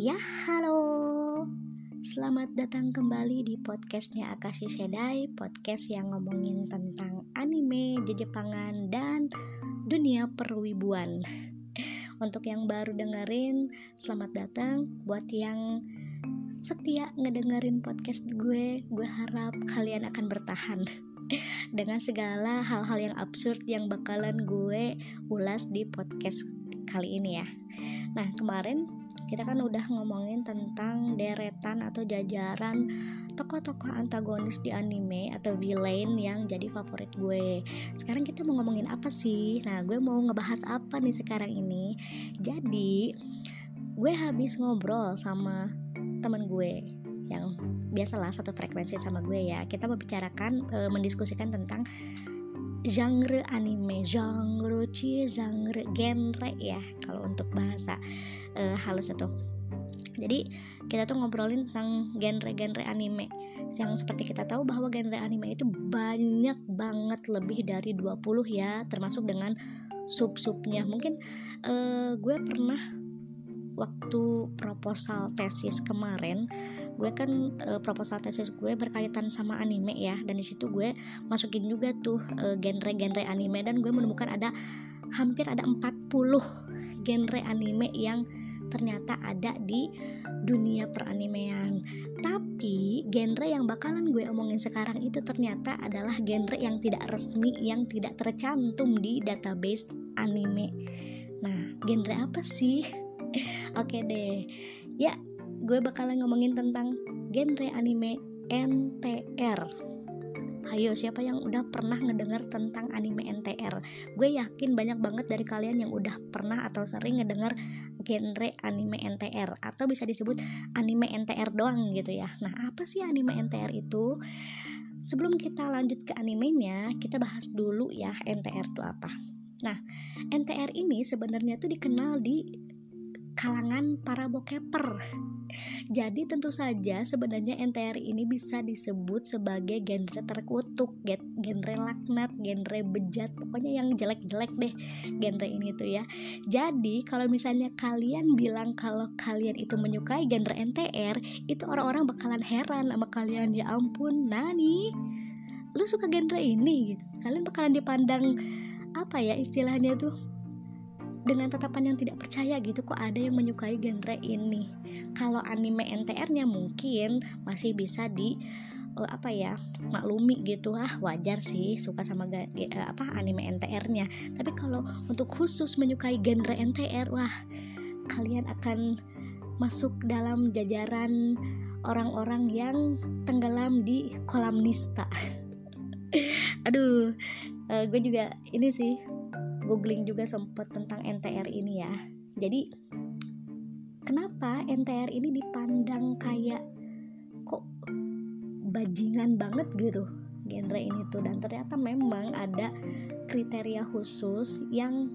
Ya halo, selamat datang kembali di podcastnya Akashi Sedai, podcast yang ngomongin tentang anime, Jejepangan, dan dunia perwibuan. Untuk yang baru dengerin, selamat datang. Buat yang setia ngedengerin podcast gue harap kalian akan bertahan dengan segala hal-hal yang absurd yang bakalan gue ulas di podcast kali ini ya. Nah, kemarin kita kan udah ngomongin tentang deretan atau jajaran tokoh-tokoh antagonis di anime atau villain yang jadi favorit gue. Sekarang kita mau ngomongin apa sih? Nah, gue mau ngebahas apa nih sekarang ini. Jadi, gue habis ngobrol sama temen gue yang biasalah satu frekuensi sama gue ya. Kita membicarakan, mendiskusikan tentang genre anime, genre genre ya kalau untuk bahasa halus itu. Jadi kita tuh ngobrolin tentang genre anime. Yang seperti kita tahu bahwa genre anime itu banyak banget, lebih dari 20 ya, termasuk dengan sub-subnya. Mungkin gue pernah waktu proposal tesis kemarin, gue kan proposal tesis gue berkaitan sama anime ya, dan di situ gue masukin juga tuh genre-genre anime, dan gue menemukan hampir ada 40 genre anime yang ternyata ada di dunia peranimean. Tapi genre yang bakalan gue omongin sekarang itu ternyata adalah genre yang tidak resmi, yang tidak tercantum di database anime. Nah, genre apa sih? Oke deh, ya gue bakalan ngomongin tentang genre anime NTR. Hayo, siapa yang udah pernah ngedengar tentang anime NTR? Gue yakin banyak banget dari kalian yang udah pernah atau sering ngedengar genre anime NTR, atau bisa disebut anime NTR doang gitu ya. Nah, apa sih anime NTR itu? Sebelum kita lanjut ke animenya, kita bahas dulu ya NTR itu apa. Nah, NTR ini sebenarnya tuh dikenal di kalangan para bokeper. Jadi tentu saja sebenarnya NTR ini bisa disebut sebagai genre terkutuk, genre laknat, genre bejat, pokoknya yang jelek-jelek deh genre ini tuh ya. Jadi kalau misalnya kalian bilang kalau kalian itu menyukai genre NTR, itu orang-orang bakalan heran sama kalian. Ya ampun, Nani, lu suka genre ini gitu. Kalian bakalan dipandang apa ya istilahnya tuh, dengan tatapan yang tidak percaya gitu, kok ada yang menyukai genre ini. Kalau anime NTR-nya mungkin masih bisa di maklumi gitu. Ah, wajar sih suka sama anime NTR-nya. Tapi kalau untuk khusus menyukai genre NTR, wah, kalian akan masuk dalam jajaran orang-orang yang tenggelam di kolam nista. Aduh, gue juga ini sih googling juga sempat tentang NTR ini ya. Jadi kenapa NTR ini dipandang kayak kok bajingan banget gitu genre ini tuh, dan ternyata memang ada kriteria khusus yang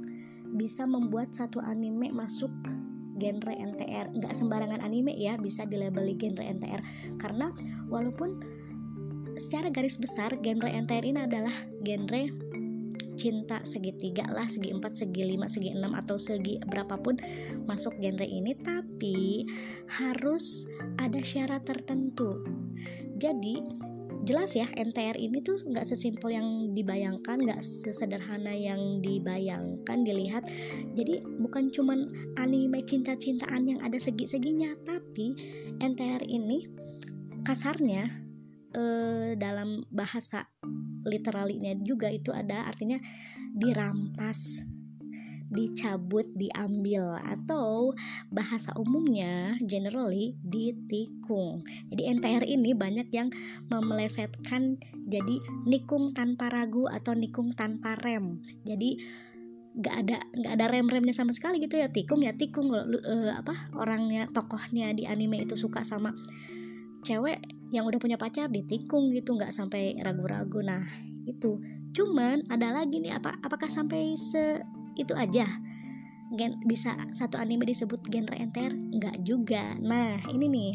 bisa membuat satu anime masuk genre NTR. Nggak sembarangan anime ya bisa dilabeli genre NTR, karena walaupun secara garis besar genre NTR ini adalah genre cinta, segitiga lah, segi 4, segi 5, segi 6, atau segi berapapun masuk genre ini, tapi harus ada syarat tertentu. Jadi jelas ya NTR ini tuh gak sesimpel yang dibayangkan, gak sesederhana yang dibayangkan, dilihat. Jadi bukan cuman anime cinta-cintaan yang ada segi-seginya, tapi NTR ini kasarnya dalam bahasa literalinya juga itu ada artinya dirampas, dicabut, diambil, atau bahasa umumnya generally ditikung. Jadi NTR ini banyak yang memelesetkan jadi nikung tanpa ragu atau nikung tanpa rem. Jadi nggak ada rem-remnya sama sekali gitu ya, tikung ya tikung. Orangnya, tokohnya di anime itu suka sama cewek yang udah punya pacar, ditikung gitu, nggak sampai ragu-ragu. Nah itu, cuman ada lagi nih, apakah sampai itu aja bisa satu anime disebut genre NTR? Nggak juga. Nah ini nih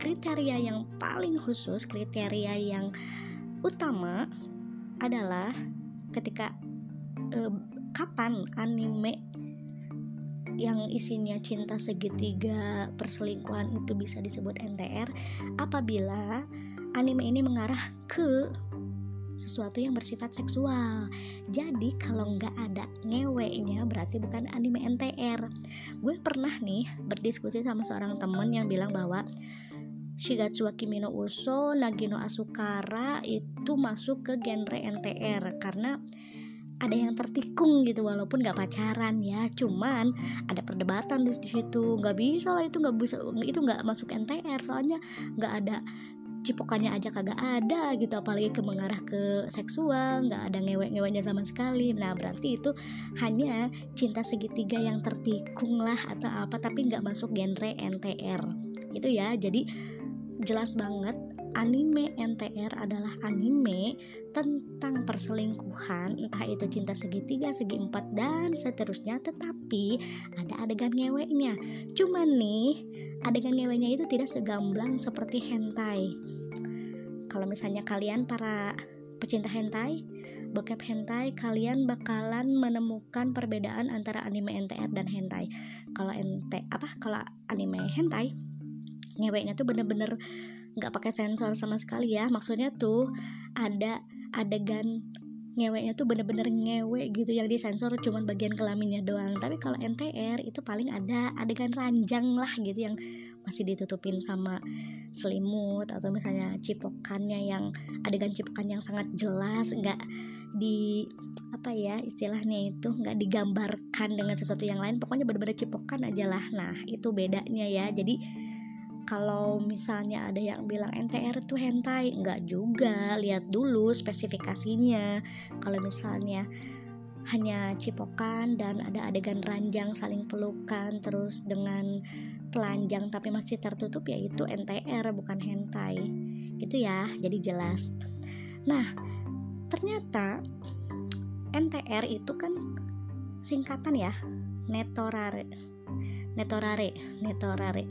kriteria yang paling khusus, kriteria yang utama adalah ketika kapan anime yang isinya cinta segitiga perselingkuhan itu bisa disebut NTR apabila anime ini mengarah ke sesuatu yang bersifat seksual. Jadi kalau nggak ada ngeweknya berarti bukan anime NTR. Gue pernah nih berdiskusi sama seorang temen yang bilang bahwa Shigatsu wa Kimi no Uso, Nagi no Asukara itu masuk ke genre NTR karena ada yang tertikung gitu walaupun nggak pacaran ya, cuman ada perdebatan di situ, nggak bisa lah itu, nggak bisa itu nggak masuk NTR soalnya nggak ada cipokannya aja kagak ada gitu, apalagi ke mengarah ke seksual, nggak ada ngewek-ngeweknya sama sekali. Nah berarti itu hanya cinta segitiga yang tertikung lah atau apa, tapi nggak masuk genre NTR itu ya. Jadi jelas banget anime NTR adalah anime tentang perselingkuhan, entah itu cinta segitiga, segi empat, dan seterusnya, tetapi ada adegan ngeweknya. Cuman nih, adegan ngeweknya itu tidak segamblang seperti hentai. Kalau misalnya kalian para pecinta hentai, bokep hentai, kalian bakalan menemukan perbedaan antara anime NTR dan hentai. Kalau anime hentai, ngeweknya tuh bener-bener nggak pakai sensor sama sekali ya, maksudnya tuh ada adegan ngeweknya tuh bener-bener ngewek gitu yang disensor cuman bagian kelaminnya doang. Tapi kalau NTR itu paling ada adegan ranjang lah gitu yang masih ditutupin sama selimut, atau misalnya cipokannya, yang adegan cipokan yang sangat jelas, nggak di apa ya istilahnya itu, nggak digambarkan dengan sesuatu yang lain, pokoknya bener-bener cipokan aja lah. Nah itu bedanya ya. Jadi kalau misalnya ada yang bilang NTR itu hentai, enggak juga, lihat dulu spesifikasinya. Kalau misalnya hanya cipokan dan ada adegan ranjang saling pelukan terus dengan telanjang tapi masih tertutup, ya itu NTR bukan hentai gitu ya, jadi jelas. Nah ternyata NTR itu kan singkatan ya, netorare,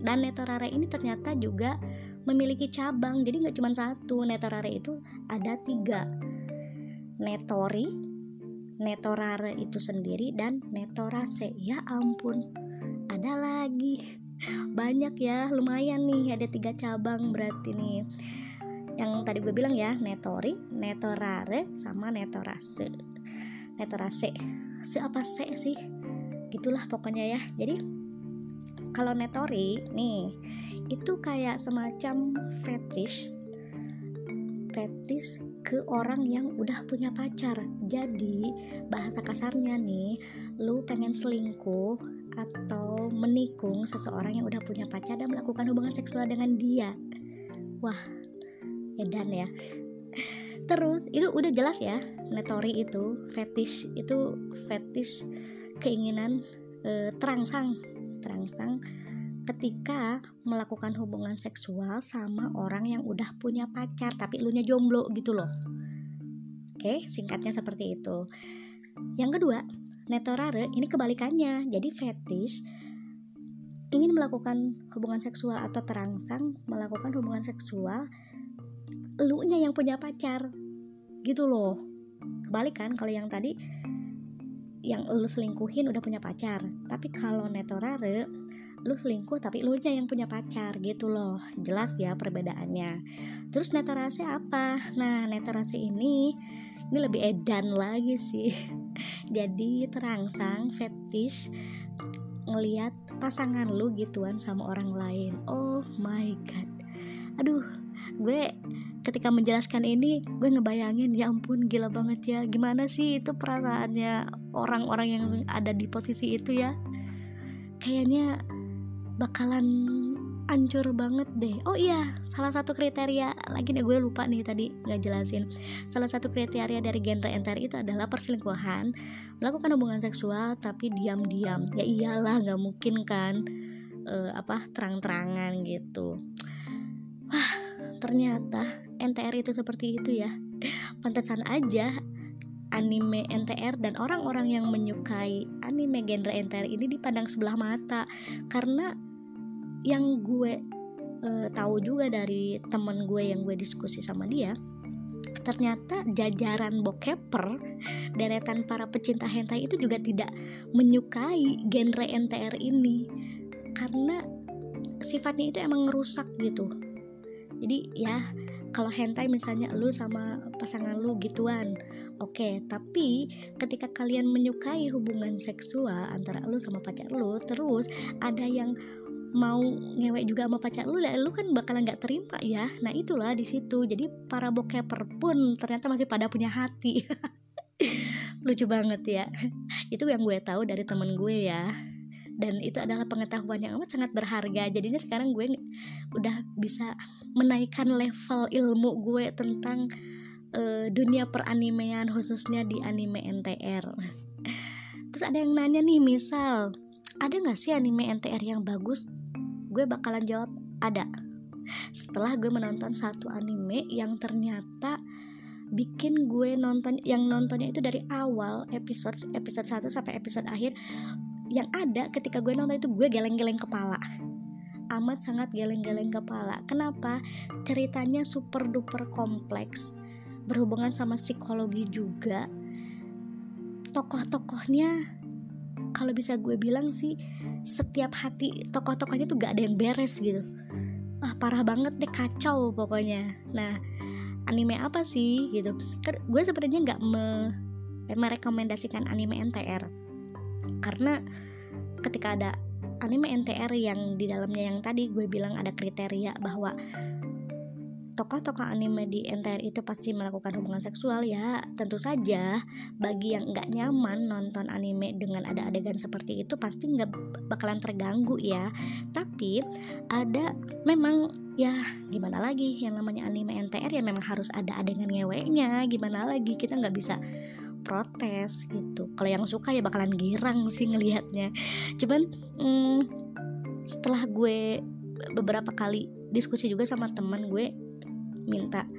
dan netorare ini ternyata juga memiliki cabang, jadi nggak cuma satu. Netorare itu ada 3, netori, netorare itu sendiri, dan netorase. Ya ampun, ada lagi, banyak ya, lumayan nih, ada 3 cabang berarti nih. Yang tadi gue bilang ya, netori, netorare, sama netorase. Netorase, seapa se sih? Gitulah pokoknya ya. Jadi kalau netori nih itu kayak semacam fetish ke orang yang udah punya pacar. Jadi bahasa kasarnya nih, lu pengen selingkuh atau menikung seseorang yang udah punya pacar dan melakukan hubungan seksual dengan dia. Wah, edan ya. Terus itu udah jelas ya, netori itu fetish keinginan terangsang ketika melakukan hubungan seksual sama orang yang udah punya pacar tapi elunya jomblo gitu loh. Oke, singkatnya seperti itu. Yang kedua, netorare ini kebalikannya. Jadi fetish ingin melakukan hubungan seksual atau terangsang melakukan hubungan seksual elunya yang punya pacar gitu loh. Kebalikan kalau yang tadi yang lu selingkuhin udah punya pacar, tapi kalau netorare lu selingkuh tapi lu aja yang punya pacar gitu loh. Jelas ya perbedaannya. Terus netorase apa? Nah netorase ini lebih edan lagi sih. Jadi terangsang fetish ngelihat pasangan lu gituan sama orang lain. Oh my god, aduh, gue ketika menjelaskan ini, gue ngebayangin, ya ampun gila banget ya, gimana sih itu perasaannya orang-orang yang ada di posisi itu ya, kayaknya bakalan hancur banget deh. Oh iya, salah satu kriteria lagi nih, gue lupa nih tadi nggak jelasin, salah satu kriteria dari genre NTR itu adalah perselingkuhan melakukan hubungan seksual tapi diam-diam. Ya iyalah, nggak mungkin kan terang-terangan gitu. Wah, ternyata NTR itu seperti itu ya. Pantesan aja anime NTR dan orang-orang yang menyukai anime genre NTR ini dipandang sebelah mata. Karena yang gue tahu juga dari temen gue yang gue diskusi sama dia, ternyata jajaran bokeper, deretan para pecinta hentai itu juga tidak menyukai genre NTR ini karena sifatnya itu emang ngerusak gitu. Jadi ya kalau hentai misalnya lu sama pasangan lu gituan, oke, tapi ketika kalian menyukai hubungan seksual antara lu sama pacar lu, terus ada yang mau ngewek juga sama pacar lu, lah lu kan bakalan nggak terima ya. Nah itulah di situ. Jadi para bokeper pun ternyata masih pada punya hati. Lucu banget ya. Itu yang gue tahu dari temen gue ya. Dan itu adalah pengetahuan yang amat sangat berharga. Jadinya sekarang gue udah bisa menaikkan level ilmu gue tentang dunia peranimean, khususnya di anime NTR. Terus ada yang nanya nih, misal ada nggak sih anime NTR yang bagus? Gue bakalan jawab ada. Setelah gue menonton satu anime yang ternyata bikin gue nonton, yang nontonnya itu dari awal episode 1 sampai episode akhir, yang ada ketika gue nonton itu gue geleng-geleng kepala. Amat sangat geleng-geleng kepala. Kenapa? Ceritanya super duper kompleks, berhubungan sama psikologi juga. Tokoh-tokohnya kalau bisa gue bilang sih, setiap hati tokoh-tokohnya tuh gak ada yang beres gitu. Wah parah banget deh, kacau pokoknya. Nah anime apa sih gitu? Gue sebenarnya gak merekomendasikan anime NTR, karena ketika ada anime NTR yang di dalamnya yang tadi gue bilang ada kriteria bahwa tokoh-tokoh anime di NTR itu pasti melakukan hubungan seksual, ya tentu saja bagi yang gak nyaman nonton anime dengan ada adegan seperti itu pasti gak bakalan terganggu ya. Tapi ada memang ya gimana lagi, yang namanya anime NTR ya memang harus ada adegan ngeweknya. Gimana lagi, kita gak bisa protes gitu. Kalau yang suka ya bakalan girang sih ngelihatnya. Cuman setelah gue beberapa kali diskusi juga sama teman gue, minta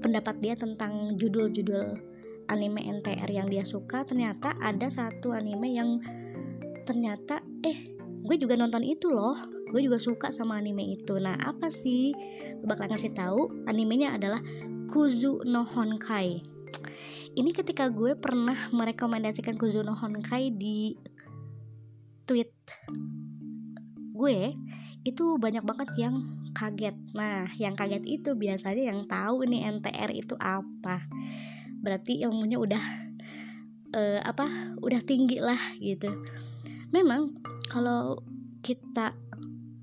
pendapat dia tentang judul-judul anime NTR yang dia suka. Ternyata ada satu anime yang ternyata gue juga nonton itu loh, gue juga suka sama anime itu. Nah apa sih? Gue bakal ngasih tahu. Animenya adalah Kuzu no Honkai. Ini ketika gue pernah merekomendasikan Kuzu no Honkai di tweet gue, itu banyak banget yang kaget. Nah, yang kaget itu biasanya yang tahu nih NTR itu apa. Berarti ilmunya udah udah tinggi lah gitu. Memang kalau kita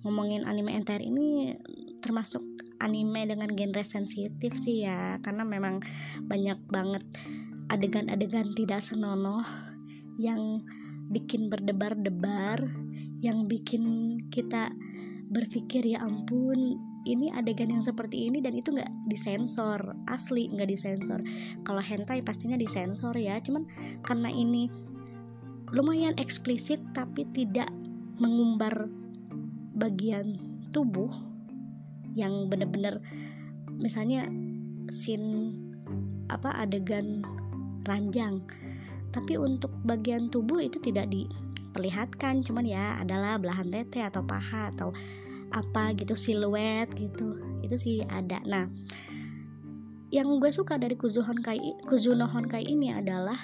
ngomongin anime NTR ini termasuk anime dengan genre sensitif sih ya, karena memang banyak banget adegan-adegan tidak senonoh yang bikin berdebar-debar, yang bikin kita berpikir ya ampun ini adegan yang seperti ini, dan itu nggak disensor, asli nggak disensor. Kalau hentai pastinya disensor ya, cuman karena ini lumayan eksplisit tapi tidak mengumbar bagian tubuh yang bener-bener, misalnya scene adegan ranjang, tapi untuk bagian tubuh itu tidak diperlihatkan, cuman ya adalah belahan tete atau paha atau apa gitu, siluet gitu, itu sih ada. Nah yang gue suka dari Kuzu no Honkai ini adalah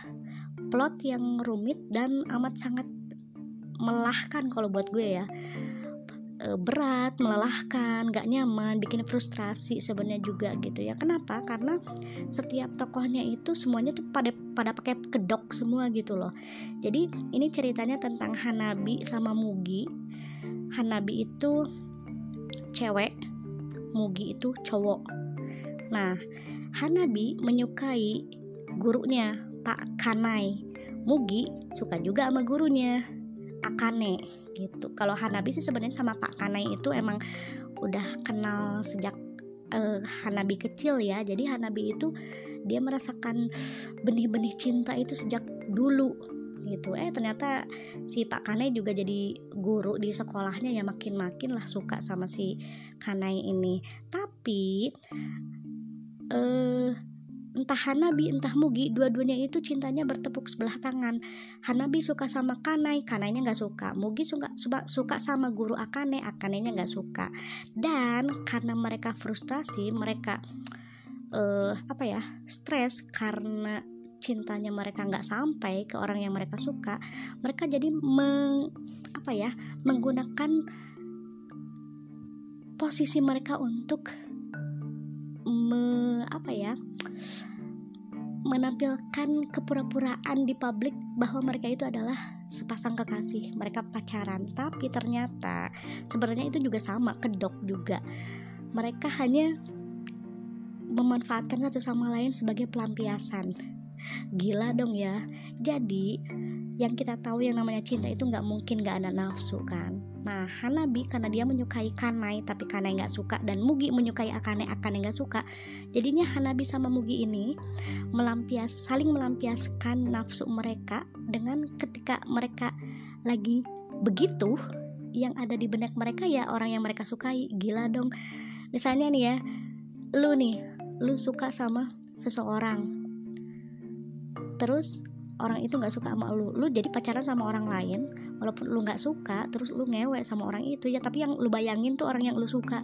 plot yang rumit dan amat sangat melelahkan kalau buat gue ya, berat, melelahkan, gak nyaman, bikin frustrasi sebenarnya juga gitu ya. Kenapa? Karena setiap tokohnya itu semuanya tuh pada pakai kedok semua gitu loh. Jadi ini ceritanya tentang Hanabi sama Mugi. Hanabi itu cewek, Mugi itu cowok. Nah, Hanabi menyukai gurunya, Pak Kanai. Mugi suka juga sama gurunya, Akane gitu. Kalau Hanabi sih sebenarnya sama Pak Kanai itu emang udah kenal sejak Hanabi kecil ya. Jadi Hanabi itu dia merasakan benih-benih cinta itu sejak dulu gitu. Ternyata si Pak Kanai juga jadi guru di sekolahnya ya, makin-makin lah suka sama si Kanai ini. Tapi entah Hanabi entah Mugi, dua-duanya itu cintanya bertepuk sebelah tangan. Hanabi suka sama Kanai, Kanainya nggak suka. Mugi suka sama guru Akane, Akanenya nggak suka. Dan karena mereka frustrasi, mereka stres karena cintanya mereka nggak sampai ke orang yang mereka suka, mereka jadi menggunakan posisi mereka untuk menampilkan kepura-puraan di publik bahwa mereka itu adalah sepasang kekasih, mereka pacaran. Tapi ternyata sebenarnya itu juga sama, kedok juga. Mereka hanya memanfaatkan satu sama lain sebagai pelampiasan. Gila dong ya. Jadi yang kita tahu yang namanya cinta itu gak mungkin gak ada nafsu kan. Nah Hanabi karena dia menyukai Kanai, tapi Kanai gak suka, dan Mugi menyukai Akane, Akane gak suka. Jadinya Hanabi sama Mugi ini saling melampiaskan nafsu mereka dengan ketika mereka lagi begitu, yang ada di benak mereka ya orang yang mereka sukai. Gila dong. Misalnya nih ya, Lu suka sama seseorang, terus orang itu gak suka sama lu jadi pacaran sama orang lain walaupun lu gak suka, terus lu ngewe sama orang itu ya, tapi yang lu bayangin tuh orang yang lu suka.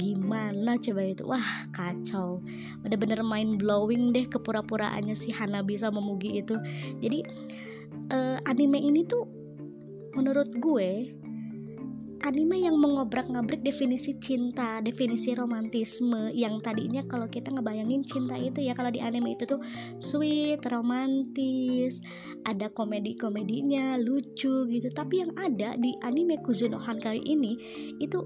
Gimana coba itu? Wah kacau, bener-bener mind blowing deh kepura-puraannya si Hanabi sama Mugi itu. Jadi anime ini tuh menurut gue anime yang mengobrak-ngabrik definisi cinta, definisi romantisme. Yang tadinya kalau kita ngebayangin cinta itu ya, kalau di anime itu tuh sweet, romantis, ada komedi-komedinya, lucu gitu. Tapi yang ada di anime Kuzu no Honkai ini itu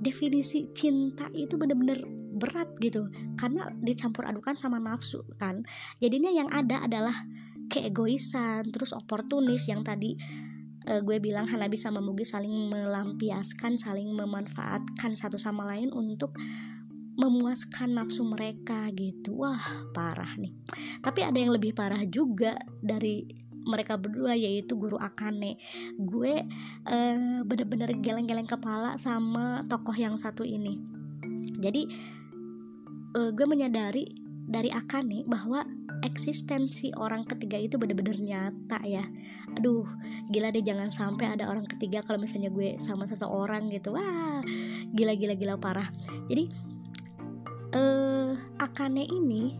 definisi cinta itu bener-bener berat gitu, karena dicampur adukan sama nafsu kan. Jadinya yang ada adalah keegoisan, terus oportunis. Yang tadi gue bilang Hanabi sama Mugi saling melampiaskan, saling memanfaatkan satu sama lain untuk memuaskan nafsu mereka gitu. Wah parah nih. Tapi ada yang lebih parah juga dari mereka berdua, yaitu guru Akane. Gue bener-bener geleng-geleng kepala sama tokoh yang satu ini. Jadi gue menyadari dari Akane bahwa eksistensi orang ketiga itu benar-benar nyata ya. Aduh, gila deh, jangan sampai ada orang ketiga kalau misalnya gue sama seseorang gitu. Wah, gila parah. Jadi Akane ini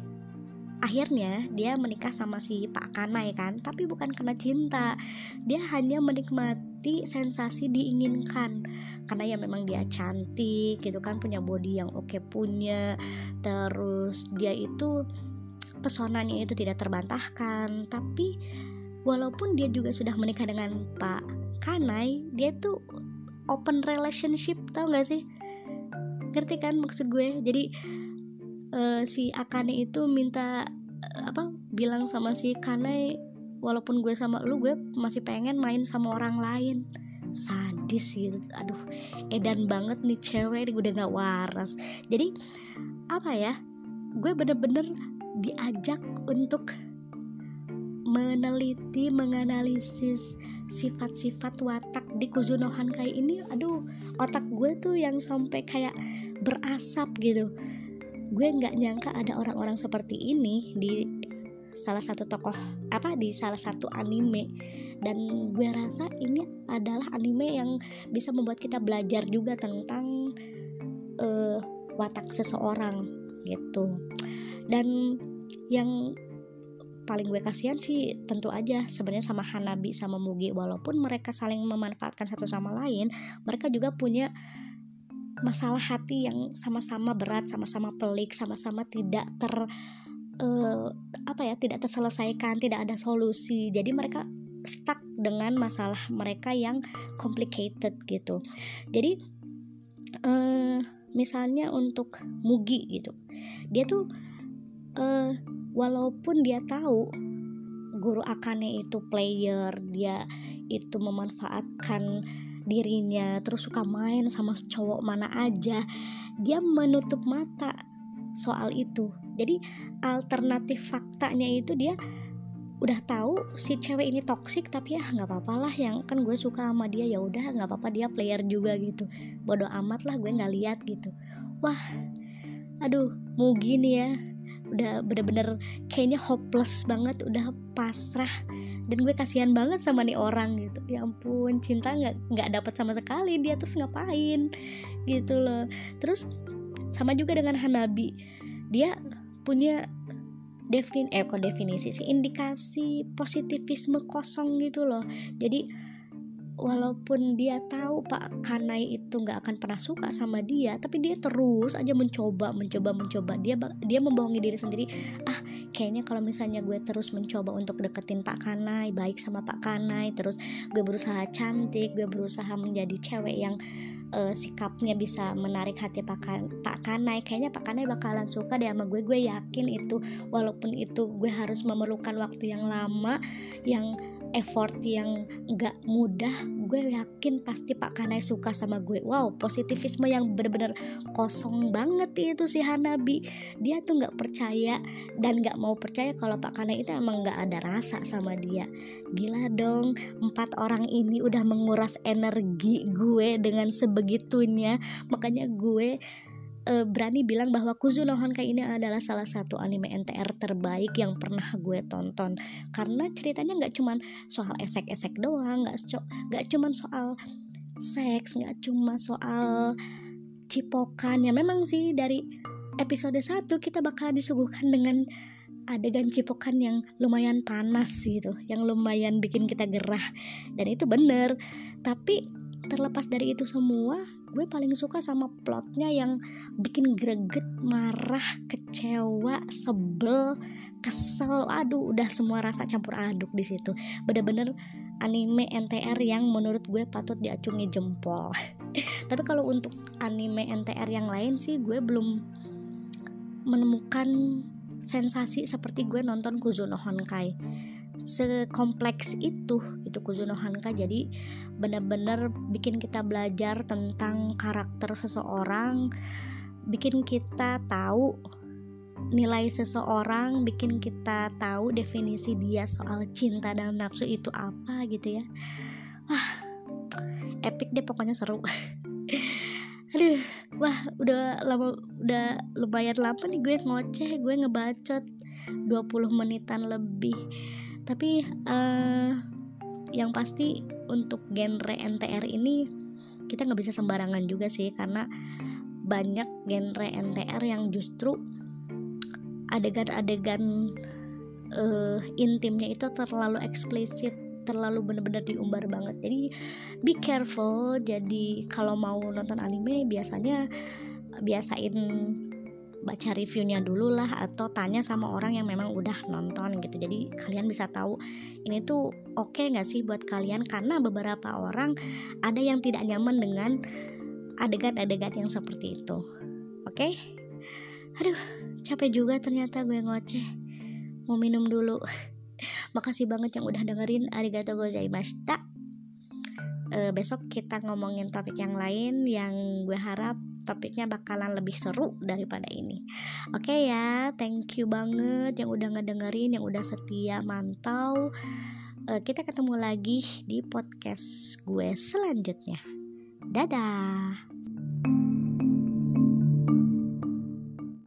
akhirnya dia menikah sama si Pak Kanai kan, tapi bukan karena cinta. Dia hanya menikmati sensasi diinginkan. Karena ya memang dia cantik gitu kan, punya body yang oke punya. Terus dia itu pesonanya itu tidak terbantahkan. Tapi walaupun dia juga sudah menikah dengan Pak Kanai, dia tuh open relationship, tau gak sih? Ngerti kan maksud gue? Jadi si Akane itu minta bilang sama si Kanai, walaupun gue sama lu, gue masih pengen main sama orang lain. Sadis gitu. Aduh, edan banget nih cewek, udah gak waras. Jadi gue bener-bener diajak untuk meneliti, menganalisis sifat-sifat watak di Kuzu no Honkai ini. Aduh, otak gue tuh yang sampai kayak berasap gitu. Gue nggak nyangka ada orang-orang seperti ini di salah satu tokoh di salah satu anime, dan gue rasa ini adalah anime yang bisa membuat kita belajar juga tentang watak seseorang gitu. Dan yang paling gue kasihan sih tentu aja sebenarnya sama Hanabi sama Mugi. Walaupun mereka saling memanfaatkan satu sama lain, mereka juga punya masalah hati yang sama-sama berat, sama-sama pelik, sama-sama tidak tidak terselesaikan, tidak ada solusi. Jadi mereka stuck dengan masalah mereka yang complicated gitu. Jadi misalnya untuk Mugi gitu, dia tuh walaupun dia tahu guru Akane itu player, dia itu memanfaatkan dirinya, terus suka main sama cowok mana aja, dia menutup mata soal itu. Jadi alternatif faktanya itu dia udah tahu si cewek ini toksik, tapi ya nggak apa-apalah, yang kan gue suka sama dia, ya udah nggak apa-apa, dia player juga gitu, bodo amat lah, gue nggak lihat gitu. Wah, aduh, Mugi nih ya, udah bener-bener kayaknya hopeless banget, udah pasrah. Dan gue kasihan banget sama nih orang gitu. Ya ampun, cinta gak dapet sama sekali. Dia terus ngapain gitu loh. Terus Sama juga dengan Hanabi, dia punya definisi sih, indikasi positivisme kosong gitu loh. Jadi walaupun dia tahu Pak Kanai itu nggak akan pernah suka sama dia, tapi dia terus aja mencoba. Dia membohongi diri sendiri. Kayaknya kalau misalnya gue terus mencoba untuk deketin Pak Kanai, baik sama Pak Kanai, terus gue berusaha cantik, gue berusaha menjadi cewek yang sikapnya bisa menarik hati Pak Kanai. Kayaknya Pak Kanai bakalan suka deh sama gue yakin itu. Walaupun itu gue harus memerlukan waktu yang lama, yang effort yang gak mudah, gue yakin pasti Pak Kanai suka sama gue. Wow, positivisme yang benar-benar kosong banget itu si Hanabi. Dia tuh gak percaya dan gak mau percaya kalau Pak Kanai itu emang gak ada rasa sama dia. Gila dong, 4 orang ini udah menguras energi gue dengan sebegitunya. Makanya gue berani bilang bahwa Kuzu no Honkai ini adalah salah satu anime NTR terbaik yang pernah gue tonton, karena ceritanya nggak cuman soal esek-esek doang, nggak cuman soal seks, nggak cuma soal cipokan. Ya memang sih dari episode 1 kita bakalan disuguhkan dengan adegan cipokan yang lumayan panas gitu, yang lumayan bikin kita gerah, dan itu bener. Tapi terlepas dari itu semua, gue paling suka sama plotnya yang bikin greget, marah, kecewa, sebel, kesel. Aduh, udah semua rasa campur aduk di situ. Bener-bener anime NTR yang menurut gue patut diacungi jempol. Tapi kalau untuk anime NTR yang lain sih, gue belum menemukan sensasi seperti gue nonton Kuzu no Honkai. Sekompleks itu Kuzu no Honkai, jadi benar-benar bikin kita belajar tentang karakter seseorang, bikin kita tahu nilai seseorang, bikin kita tahu definisi dia soal cinta dan nafsu itu apa gitu ya. Wah, epic deh pokoknya, seru. Aduh, wah udah lumayan lama nih gue ngoceh, gue ngebacot 20 menitan lebih. Tapi yang pasti untuk genre NTR ini kita nggak bisa sembarangan juga sih, karena banyak genre NTR yang justru adegan-adegan intimnya itu terlalu eksplisit, terlalu benar-benar diumbar banget. Jadi be careful. Jadi kalau mau nonton anime biasanya biasain baca reviewnya dulu lah, atau tanya sama orang yang memang udah nonton gitu. Jadi kalian bisa tahu ini tuh oke gak sih buat kalian, karena beberapa orang ada yang tidak nyaman dengan adegan-adegan yang seperti itu. Oke? Aduh, capek juga ternyata gue ngoceh. Mau minum dulu. Makasih banget yang udah dengerin. Arigatou gozaimashita. Besok kita ngomongin topik yang lain, yang gue harap topiknya bakalan lebih seru daripada ini. Oke ya, thank you banget yang udah ngedengerin, yang udah setia mantau. Kita ketemu lagi di podcast gue selanjutnya. Dadah.